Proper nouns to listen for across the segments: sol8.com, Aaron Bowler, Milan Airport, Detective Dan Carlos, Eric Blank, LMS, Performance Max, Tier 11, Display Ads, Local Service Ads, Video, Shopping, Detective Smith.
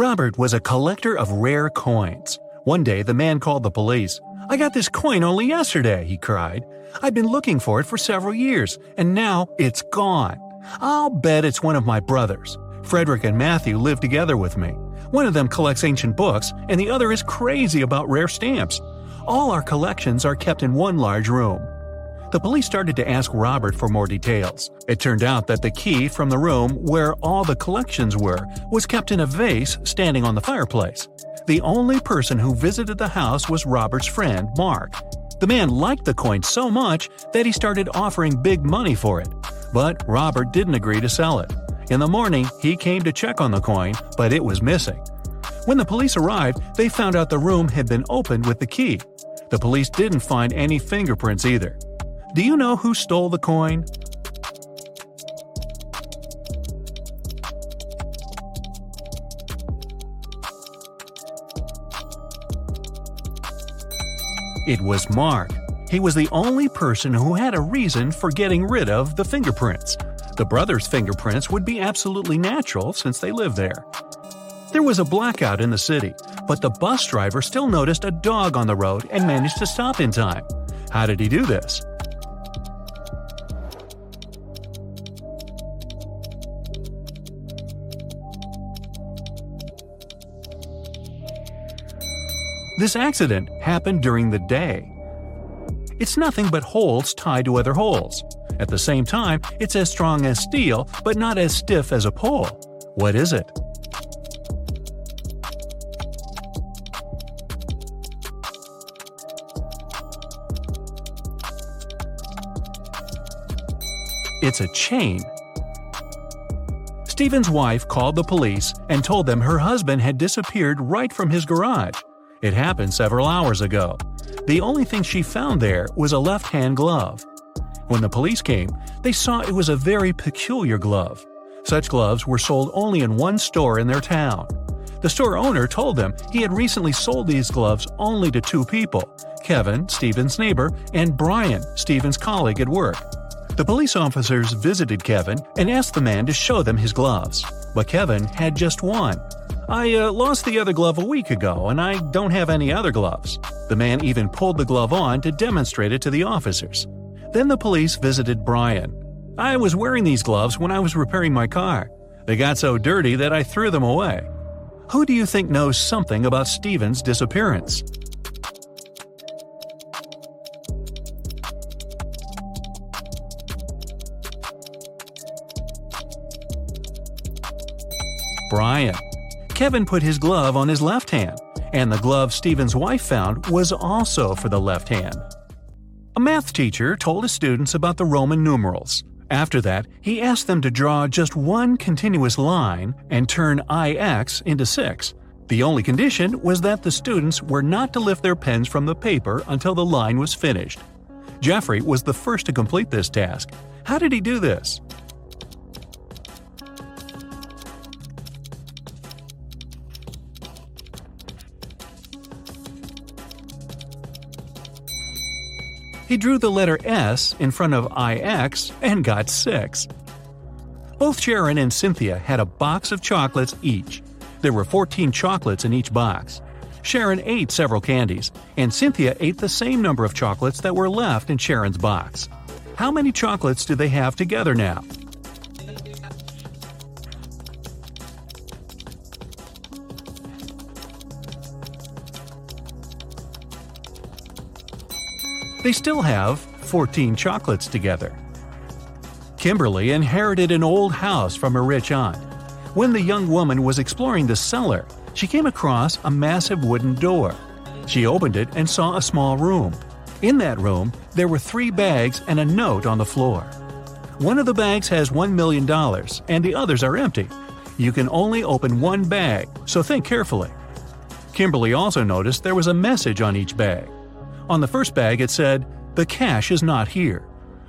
Robert was a collector of rare coins. One day, the man called the police. "I got this coin only yesterday," he cried. "I've been looking for it for several years, and now it's gone. I'll bet it's one of my brothers. Frederick and Matthew live together with me. One of them collects ancient books, and the other is crazy about rare stamps. All our collections are kept in one large room." The police started to ask Robert for more details. It turned out that the key from the room where all the collections were was kept in a vase standing on the fireplace. The only person who visited the house was Robert's friend, Mark. The man liked the coin so much that he started offering big money for it. But Robert didn't agree to sell it. In the morning, he came to check on the coin, but it was missing. When the police arrived, they found out the room had been opened with the key. The police didn't find any fingerprints either. Do you know who stole the coin? It was Mark. He was the only person who had a reason for getting rid of the fingerprints. The brothers' fingerprints would be absolutely natural since they live there. There was a blackout in the city, but the bus driver still noticed a dog on the road and managed to stop in time. How did he do this? This accident happened during the day. It's nothing but holes tied to other holes. At the same time, it's as strong as steel, but not as stiff as a pole. What is it? It's a chain. Stephen's wife called the police and told them her husband had disappeared right from his garage. It happened several hours ago. The only thing she found there was a left-hand glove. When the police came, they saw it was a very peculiar glove. Such gloves were sold only in one store in their town. The store owner told them he had recently sold these gloves only to two people, Kevin, Stephen's neighbor, and Brian, Stephen's colleague at work. The police officers visited Kevin and asked the man to show them his gloves. But Kevin had just one. I lost the other glove a week ago, and I don't have any other gloves." The man even pulled the glove on to demonstrate it to the officers. Then the police visited Brian. "I was wearing these gloves when I was repairing my car. They got so dirty that I threw them away." Who do you think knows something about Stephen's disappearance? Brian. Kevin put his glove on his left hand, and the glove Stephen's wife found was also for the left hand. A math teacher told his students about the Roman numerals. After that, he asked them to draw just one continuous line and turn IX into 6. The only condition was that the students were not to lift their pens from the paper until the line was finished. Jeffrey was the first to complete this task. How did he do this? He drew the letter S in front of IX and got 6. Both Sharon and Cynthia had a box of chocolates each. There were 14 chocolates in each box. Sharon ate several candies, and Cynthia ate the same number of chocolates that were left in Sharon's box. How many chocolates do they have together now? They still have 14 chocolates together. Kimberly inherited an old house from her rich aunt. When the young woman was exploring the cellar, she came across a massive wooden door. She opened it and saw a small room. In that room, there were 3 bags and a note on the floor. One of the bags has $1 million, and the others are empty. You can only open one bag, so think carefully. Kimberly also noticed there was a message on each bag. On the first bag it said, "The cash is not here."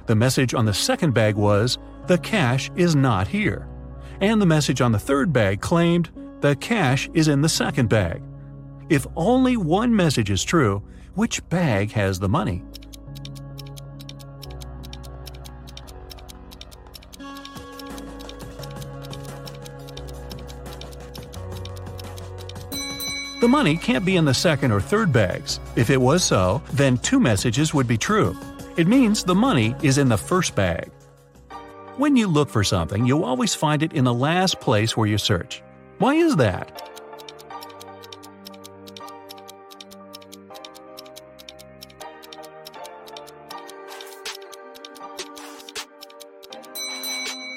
The message on the second bag was, "The cash is not here." And the message on the third bag claimed, "The cash is in the second bag." If only one message is true, which bag has the money? The money can't be in the second or third bags. If it was so, then two messages would be true. It means the money is in the first bag. When you look for something, you always find it in the last place where you search. Why is that?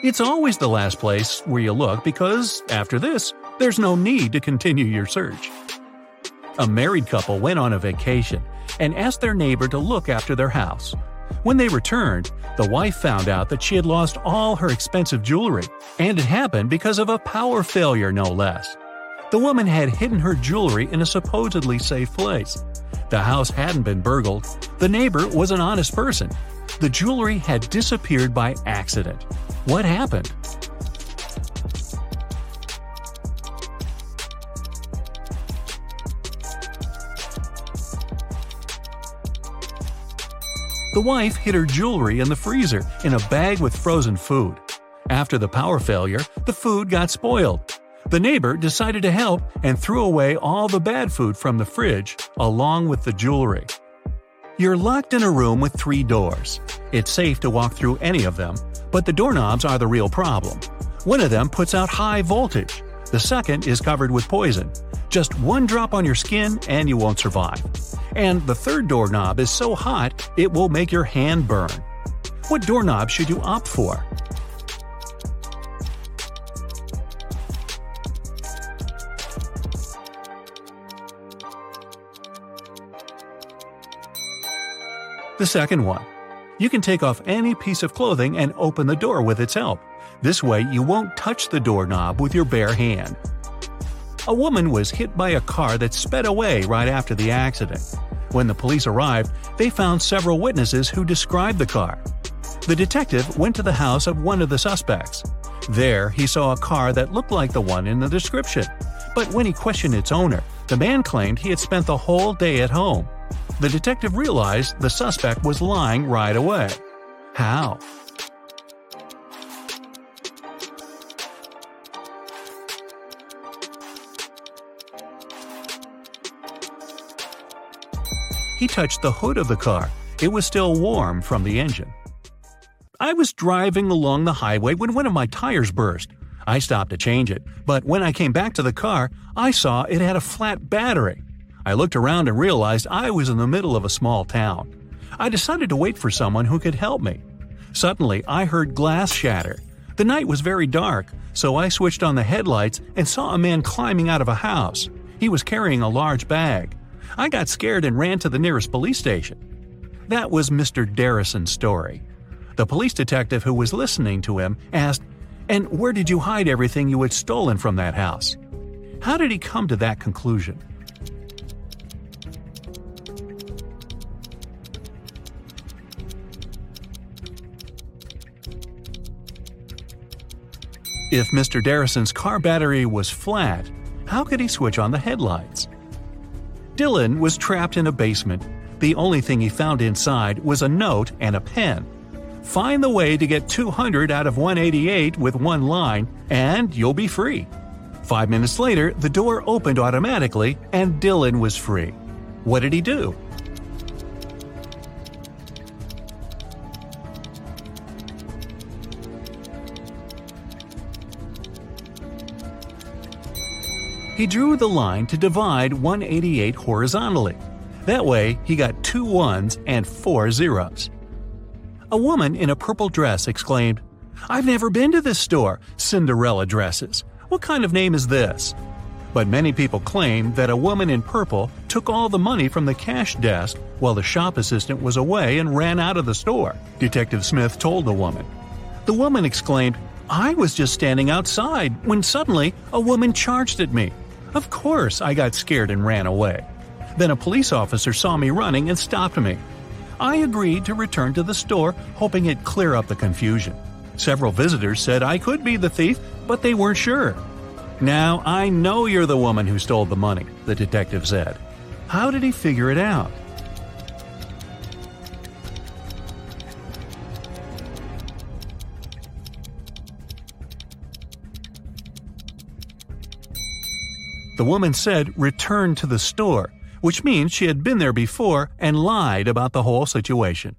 It's always the last place where you look because, after this, there's no need to continue your search. A married couple went on a vacation and asked their neighbor to look after their house. When they returned, the wife found out that she had lost all her expensive jewelry, and it happened because of a power failure, no less. The woman had hidden her jewelry in a supposedly safe place. The house hadn't been burgled. The neighbor was an honest person. The jewelry had disappeared by accident. What happened? The wife hid her jewelry in the freezer in a bag with frozen food. After the power failure, the food got spoiled. The neighbor decided to help and threw away all the bad food from the fridge, along with the jewelry. You're locked in a room with three doors. It's safe to walk through any of them, but the doorknobs are the real problem. One of them puts out high voltage. The second is covered with poison. Just one drop on your skin and you won't survive. And the third doorknob is so hot it will make your hand burn. What doorknob should you opt for? The second one. You can take off any piece of clothing and open the door with its help. This way you won't touch the doorknob with your bare hand. A woman was hit by a car that sped away right after the accident. When the police arrived, they found several witnesses who described the car. The detective went to the house of one of the suspects. There, he saw a car that looked like the one in the description. But when he questioned its owner, the man claimed he had spent the whole day at home. The detective realized the suspect was lying right away. How? He touched the hood of the car. It was still warm from the engine. I was driving along the highway when one of my tires burst. I stopped to change it, but when I came back to the car, I saw it had a flat battery. I looked around and realized I was in the middle of a small town. I decided to wait for someone who could help me. Suddenly, I heard glass shatter. The night was very dark, so I switched on the headlights and saw a man climbing out of a house. He was carrying a large bag. I got scared and ran to the nearest police station. That was Mr. Darrison's story. The police detective who was listening to him asked, "And where did you hide everything you had stolen from that house?" How did he come to that conclusion? If Mr. Darrison's car battery was flat, how could he switch on the headlights? Dylan was trapped in a basement. The only thing he found inside was a note and a pen. Find the way to get 200 out of 188 with one line, and you'll be free. 5 minutes later, the door opened automatically, and Dylan was free. What did he do? He drew the line to divide 188 horizontally. That way, he got 2 1s and 4 0s. A woman in a purple dress exclaimed, "I've never been to this store, Cinderella dresses. What kind of name is this?" But many people claimed that a woman in purple took all the money from the cash desk while the shop assistant was away and ran out of the store, Detective Smith told the woman. The woman exclaimed, "I was just standing outside when suddenly a woman charged at me. Of course, I got scared and ran away. Then a police officer saw me running and stopped me. I agreed to return to the store, hoping it'd clear up the confusion. Several visitors said I could be the thief, but they weren't sure. Now I know you're the woman who stole the money," the detective said. How did he figure it out? The woman said return to the store, which means she had been there before and lied about the whole situation.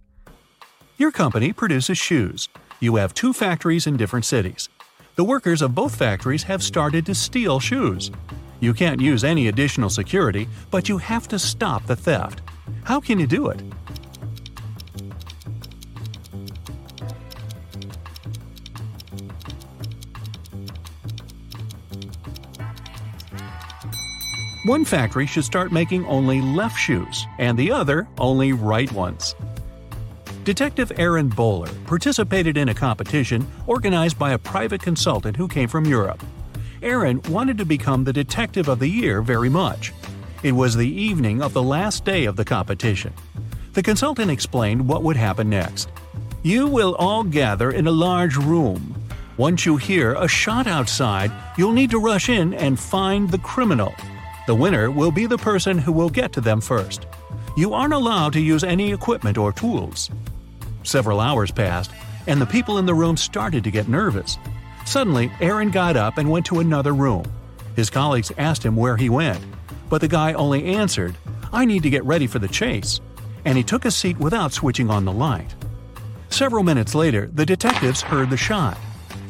Your company produces shoes. You have two factories in different cities. The workers of both factories have started to steal shoes. You can't use any additional security, but you have to stop the theft. How can you do it? One factory should start making only left shoes, and the other only right ones. Detective Aaron Bowler participated in a competition organized by a private consultant who came from Europe. Aaron wanted to become the Detective of the Year very much. It was the evening of the last day of the competition. The consultant explained what would happen next. You will all gather in a large room. Once you hear a shot outside, you'll need to rush in and find the criminal. The winner will be the person who will get to them first. You aren't allowed to use any equipment or tools. Several hours passed, and the people in the room started to get nervous. Suddenly, Aaron got up and went to another room. His colleagues asked him where he went, but the guy only answered, "I need to get ready for the chase," and he took a seat without switching on the light. Several minutes later, the detectives heard the shot.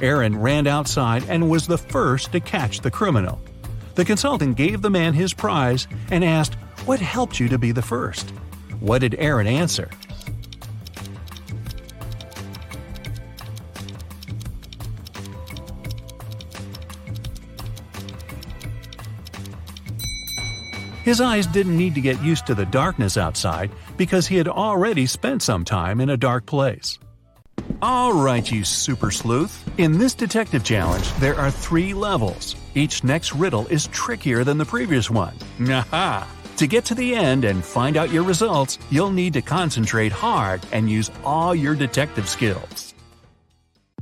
Aaron ran outside and was the first to catch the criminal. The consultant gave the man his prize and asked, "What helped you to be the first?" What did Aaron answer? His eyes didn't need to get used to the darkness outside because he had already spent some time in a dark place. Alright, you super sleuth! In this detective challenge, there are 3 levels. Each next riddle is trickier than the previous one. Aha! To get to the end and find out your results, you'll need to concentrate hard and use all your detective skills.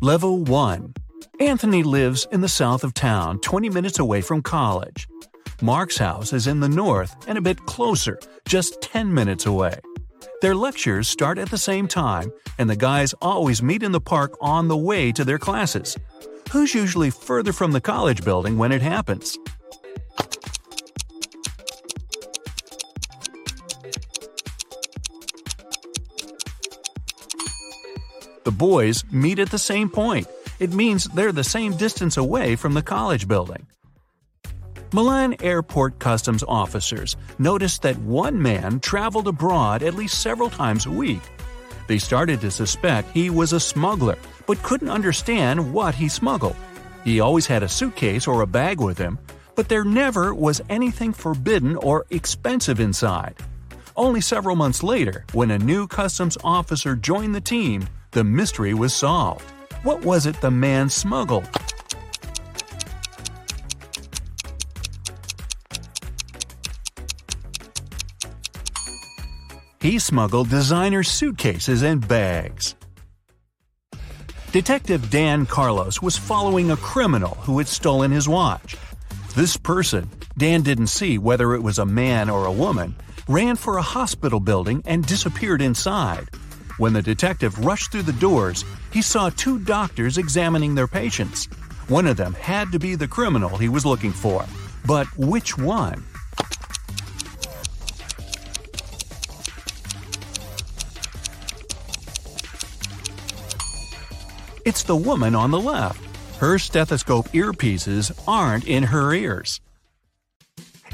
Level 1. Anthony lives in the south of town, 20 minutes away from college. Mark's house is in the north and a bit closer, just 10 minutes away. Their lectures start at the same time, and the guys always meet in the park on the way to their classes. Who's usually further from the college building when it happens? The boys meet at the same point. It means they're the same distance away from the college building. Milan Airport customs officers noticed that one man traveled abroad at least several times a week. They started to suspect he was a smuggler, but couldn't understand what he smuggled. He always had a suitcase or a bag with him, but there never was anything forbidden or expensive inside. Only several months later, when a new customs officer joined the team, the mystery was solved. What was it the man smuggled? He smuggled designer suitcases and bags. Detective Dan Carlos was following a criminal who had stolen his watch. This person, Dan didn't see whether it was a man or a woman, ran for a hospital building and disappeared inside. When the detective rushed through the doors, he saw 2 doctors examining their patients. One of them had to be the criminal he was looking for. But which one? It's the woman on the left. Her stethoscope earpieces aren't in her ears.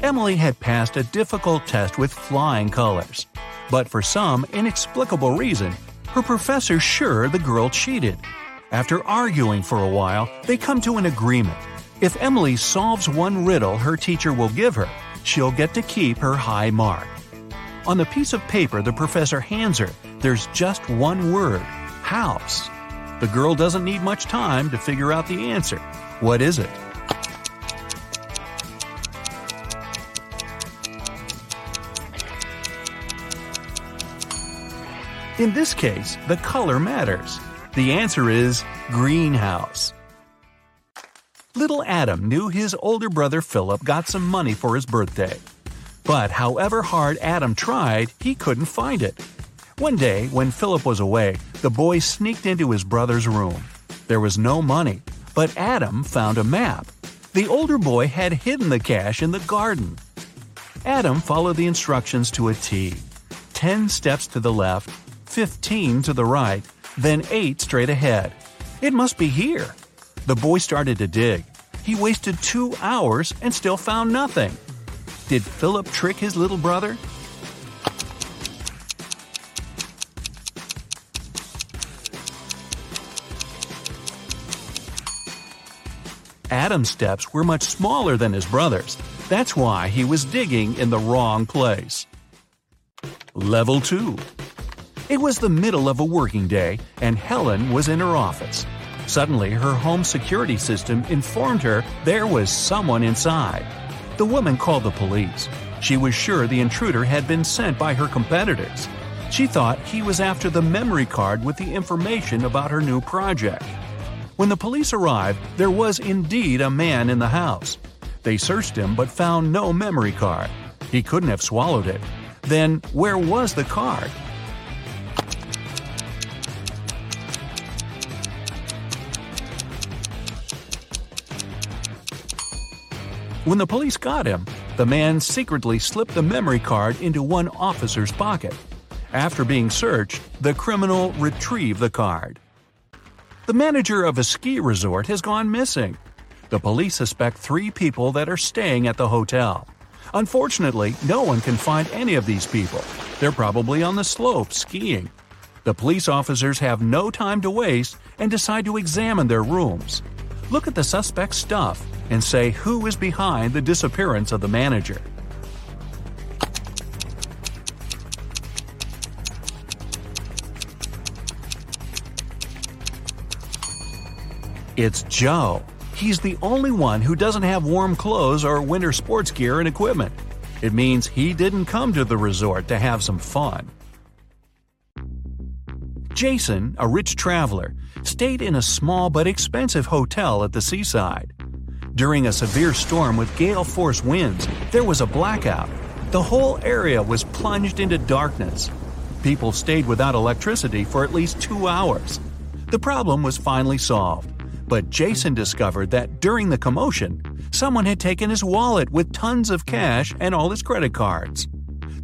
Emily had passed a difficult test with flying colors. But for some inexplicable reason, her professor's sure the girl cheated. After arguing for a while, they come to an agreement. If Emily solves one riddle her teacher will give her, she'll get to keep her high mark. On the piece of paper the professor hands her, there's just one word: house. The girl doesn't need much time to figure out the answer. What is it? In this case, the color matters. The answer is greenhouse. Little Adam knew his older brother Philip got some money for his birthday. But however hard Adam tried, he couldn't find it. One day, when Philip was away, the boy sneaked into his brother's room. There was no money, but Adam found a map. The older boy had hidden the cash in the garden. Adam followed the instructions to a T. 10 steps to the left, 15 to the right, then 8 straight ahead. It must be here. The boy started to dig. He wasted 2 hours and still found nothing. Did Philip trick his little brother? Adam's steps were much smaller than his brother's. That's why he was digging in the wrong place. Level 2. It was the middle of a working day, and Helen was in her office. Suddenly, her home security system informed her there was someone inside. The woman called the police. She was sure the intruder had been sent by her competitors. She thought he was after the memory card with the information about her new project. When the police arrived, there was indeed a man in the house. They searched him but found no memory card. He couldn't have swallowed it. Then where was the card? When the police got him, the man secretly slipped the memory card into one officer's pocket. After being searched, the criminal retrieved the card. The manager of a ski resort has gone missing. The police suspect 3 people that are staying at the hotel. Unfortunately, no one can find any of these people. They're probably on the slope skiing. The police officers have no time to waste and decide to examine their rooms. Look at the suspect's stuff and say who is behind the disappearance of the manager. It's Joe. He's the only one who doesn't have warm clothes or winter sports gear and equipment. It means he didn't come to the resort to have some fun. Jason, a rich traveler, stayed in a small but expensive hotel at the seaside. During a severe storm with gale force winds, there was a blackout. The whole area was plunged into darkness. People stayed without electricity for at least 2 hours. The problem was finally solved. But Jason discovered that during the commotion, someone had taken his wallet with tons of cash and all his credit cards.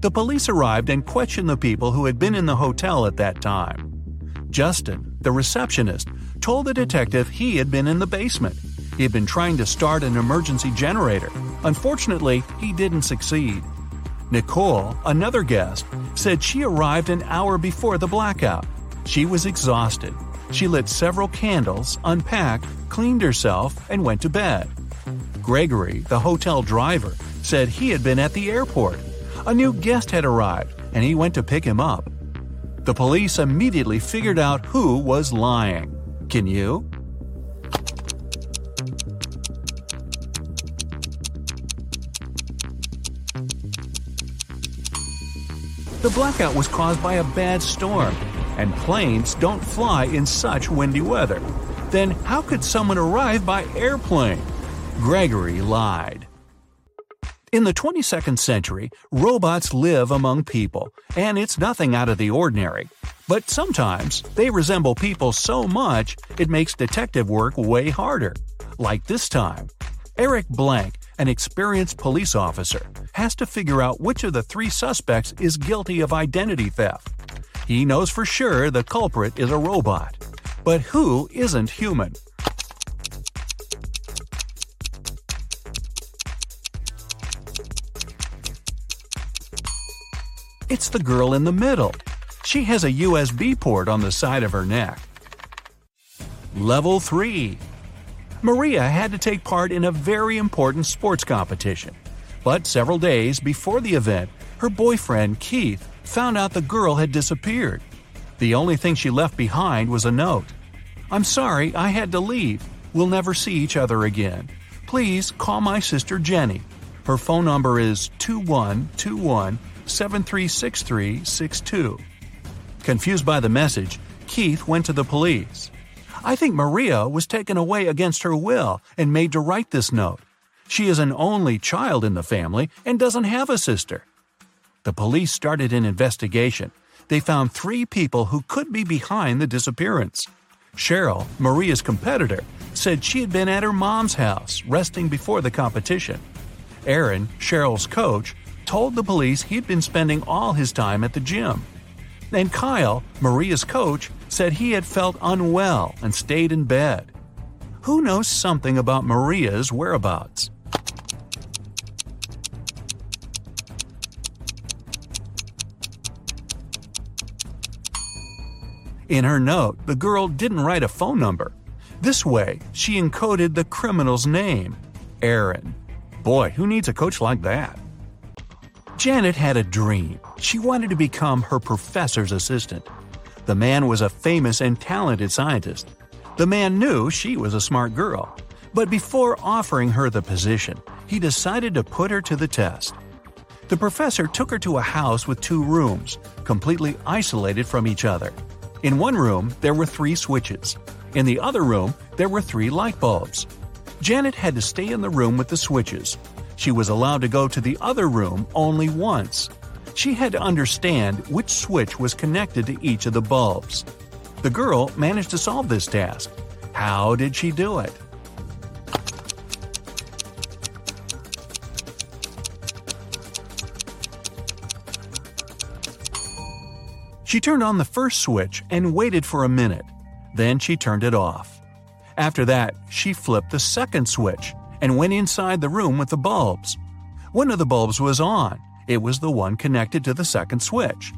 The police arrived and questioned the people who had been in the hotel at that time. Justin, the receptionist, told the detective he had been in the basement. He had been trying to start an emergency generator. Unfortunately, he didn't succeed. Nicole, another guest, said she arrived an hour before the blackout. She was exhausted. She lit several candles, unpacked, cleaned herself, and went to bed. Gregory, the hotel driver, said he had been at the airport. A new guest had arrived, and he went to pick him up. The police immediately figured out who was lying. Can you? The blackout was caused by a bad storm, and planes don't fly in such windy weather. Then how could someone arrive by airplane? Gregory lied. In the 22nd century, robots live among people, and it's nothing out of the ordinary. But sometimes, they resemble people so much, it makes detective work way harder. Like this time. Eric Blank, an experienced police officer, has to figure out which of the 3 suspects is guilty of identity theft. He knows for sure the culprit is a robot. But who isn't human? It's the girl in the middle. She has a USB port on the side of her neck. Level 3. Maria had to take part in a very important sports competition. But several days before the event, her boyfriend, Keith, found out the girl had disappeared. The only thing she left behind was a note. "I'm sorry, I had to leave. We'll never see each other again. Please call my sister Jenny. Her phone number is 2121-736362. Confused by the message, Keith went to the police. "I think Maria was taken away against her will and made to write this note. She is an only child in the family and doesn't have a sister." The police started an investigation. They found 3 people who could be behind the disappearance. Cheryl, Maria's competitor, said she had been at her mom's house, resting before the competition. Aaron, Cheryl's coach, told the police he'd been spending all his time at the gym. And Kyle, Maria's coach, said he had felt unwell and stayed in bed. Who knows something about Maria's whereabouts? In her note, the girl didn't write a phone number. This way, she encoded the criminal's name, Aaron. Boy, who needs a coach like that? Janet had a dream. She wanted to become her professor's assistant. The man was a famous and talented scientist. The man knew she was a smart girl. But before offering her the position, he decided to put her to the test. The professor took her to a house with 2 rooms, completely isolated from each other. In one room, there were 3 switches. In the other room, there were 3 light bulbs. Janet had to stay in the room with the switches. She was allowed to go to the other room only once. She had to understand which switch was connected to each of the bulbs. The girl managed to solve this task. How did she do it? She turned on the first switch and waited for a minute. Then she turned it off. After that, she flipped the second switch and went inside the room with the bulbs. One of the bulbs was on. It was the one connected to the second switch.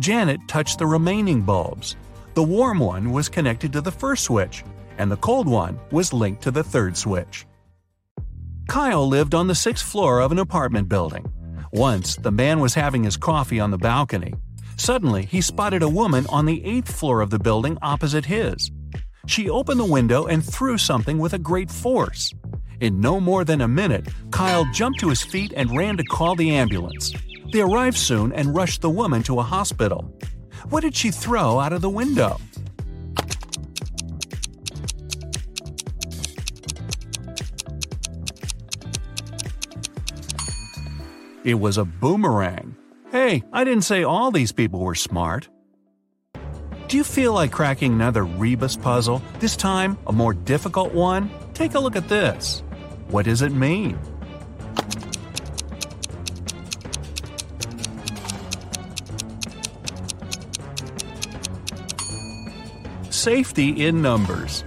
Janet touched the remaining bulbs. The warm one was connected to the first switch, and the cold one was linked to the third switch. Kyle lived on the 6th floor of an apartment building. Once, the man was having his coffee on the balcony. Suddenly, he spotted a woman on the 8th floor of the building opposite his. She opened the window and threw something with a great force. In no more than a minute, Kyle jumped to his feet and ran to call the ambulance. They arrived soon and rushed the woman to a hospital. What did she throw out of the window? It was a boomerang. Hey, I didn't say all these people were smart. Do you feel like cracking another Rebus puzzle, this time a more difficult one? Take a look at this. What does it mean? Safety in numbers.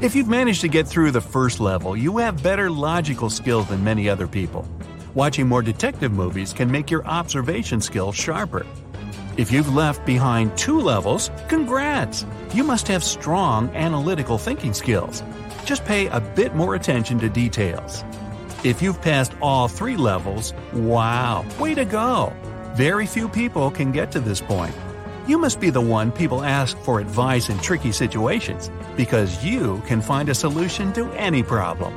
If you've managed to get through the first level, you have better logical skills than many other people. Watching more detective movies can make your observation skills sharper. If you've left behind 2 levels, congrats! You must have strong analytical thinking skills. Just pay a bit more attention to details. If you've passed all 3 levels, wow, way to go! Very few people can get to this point. You must be the one people ask for advice in tricky situations, because you can find a solution to any problem.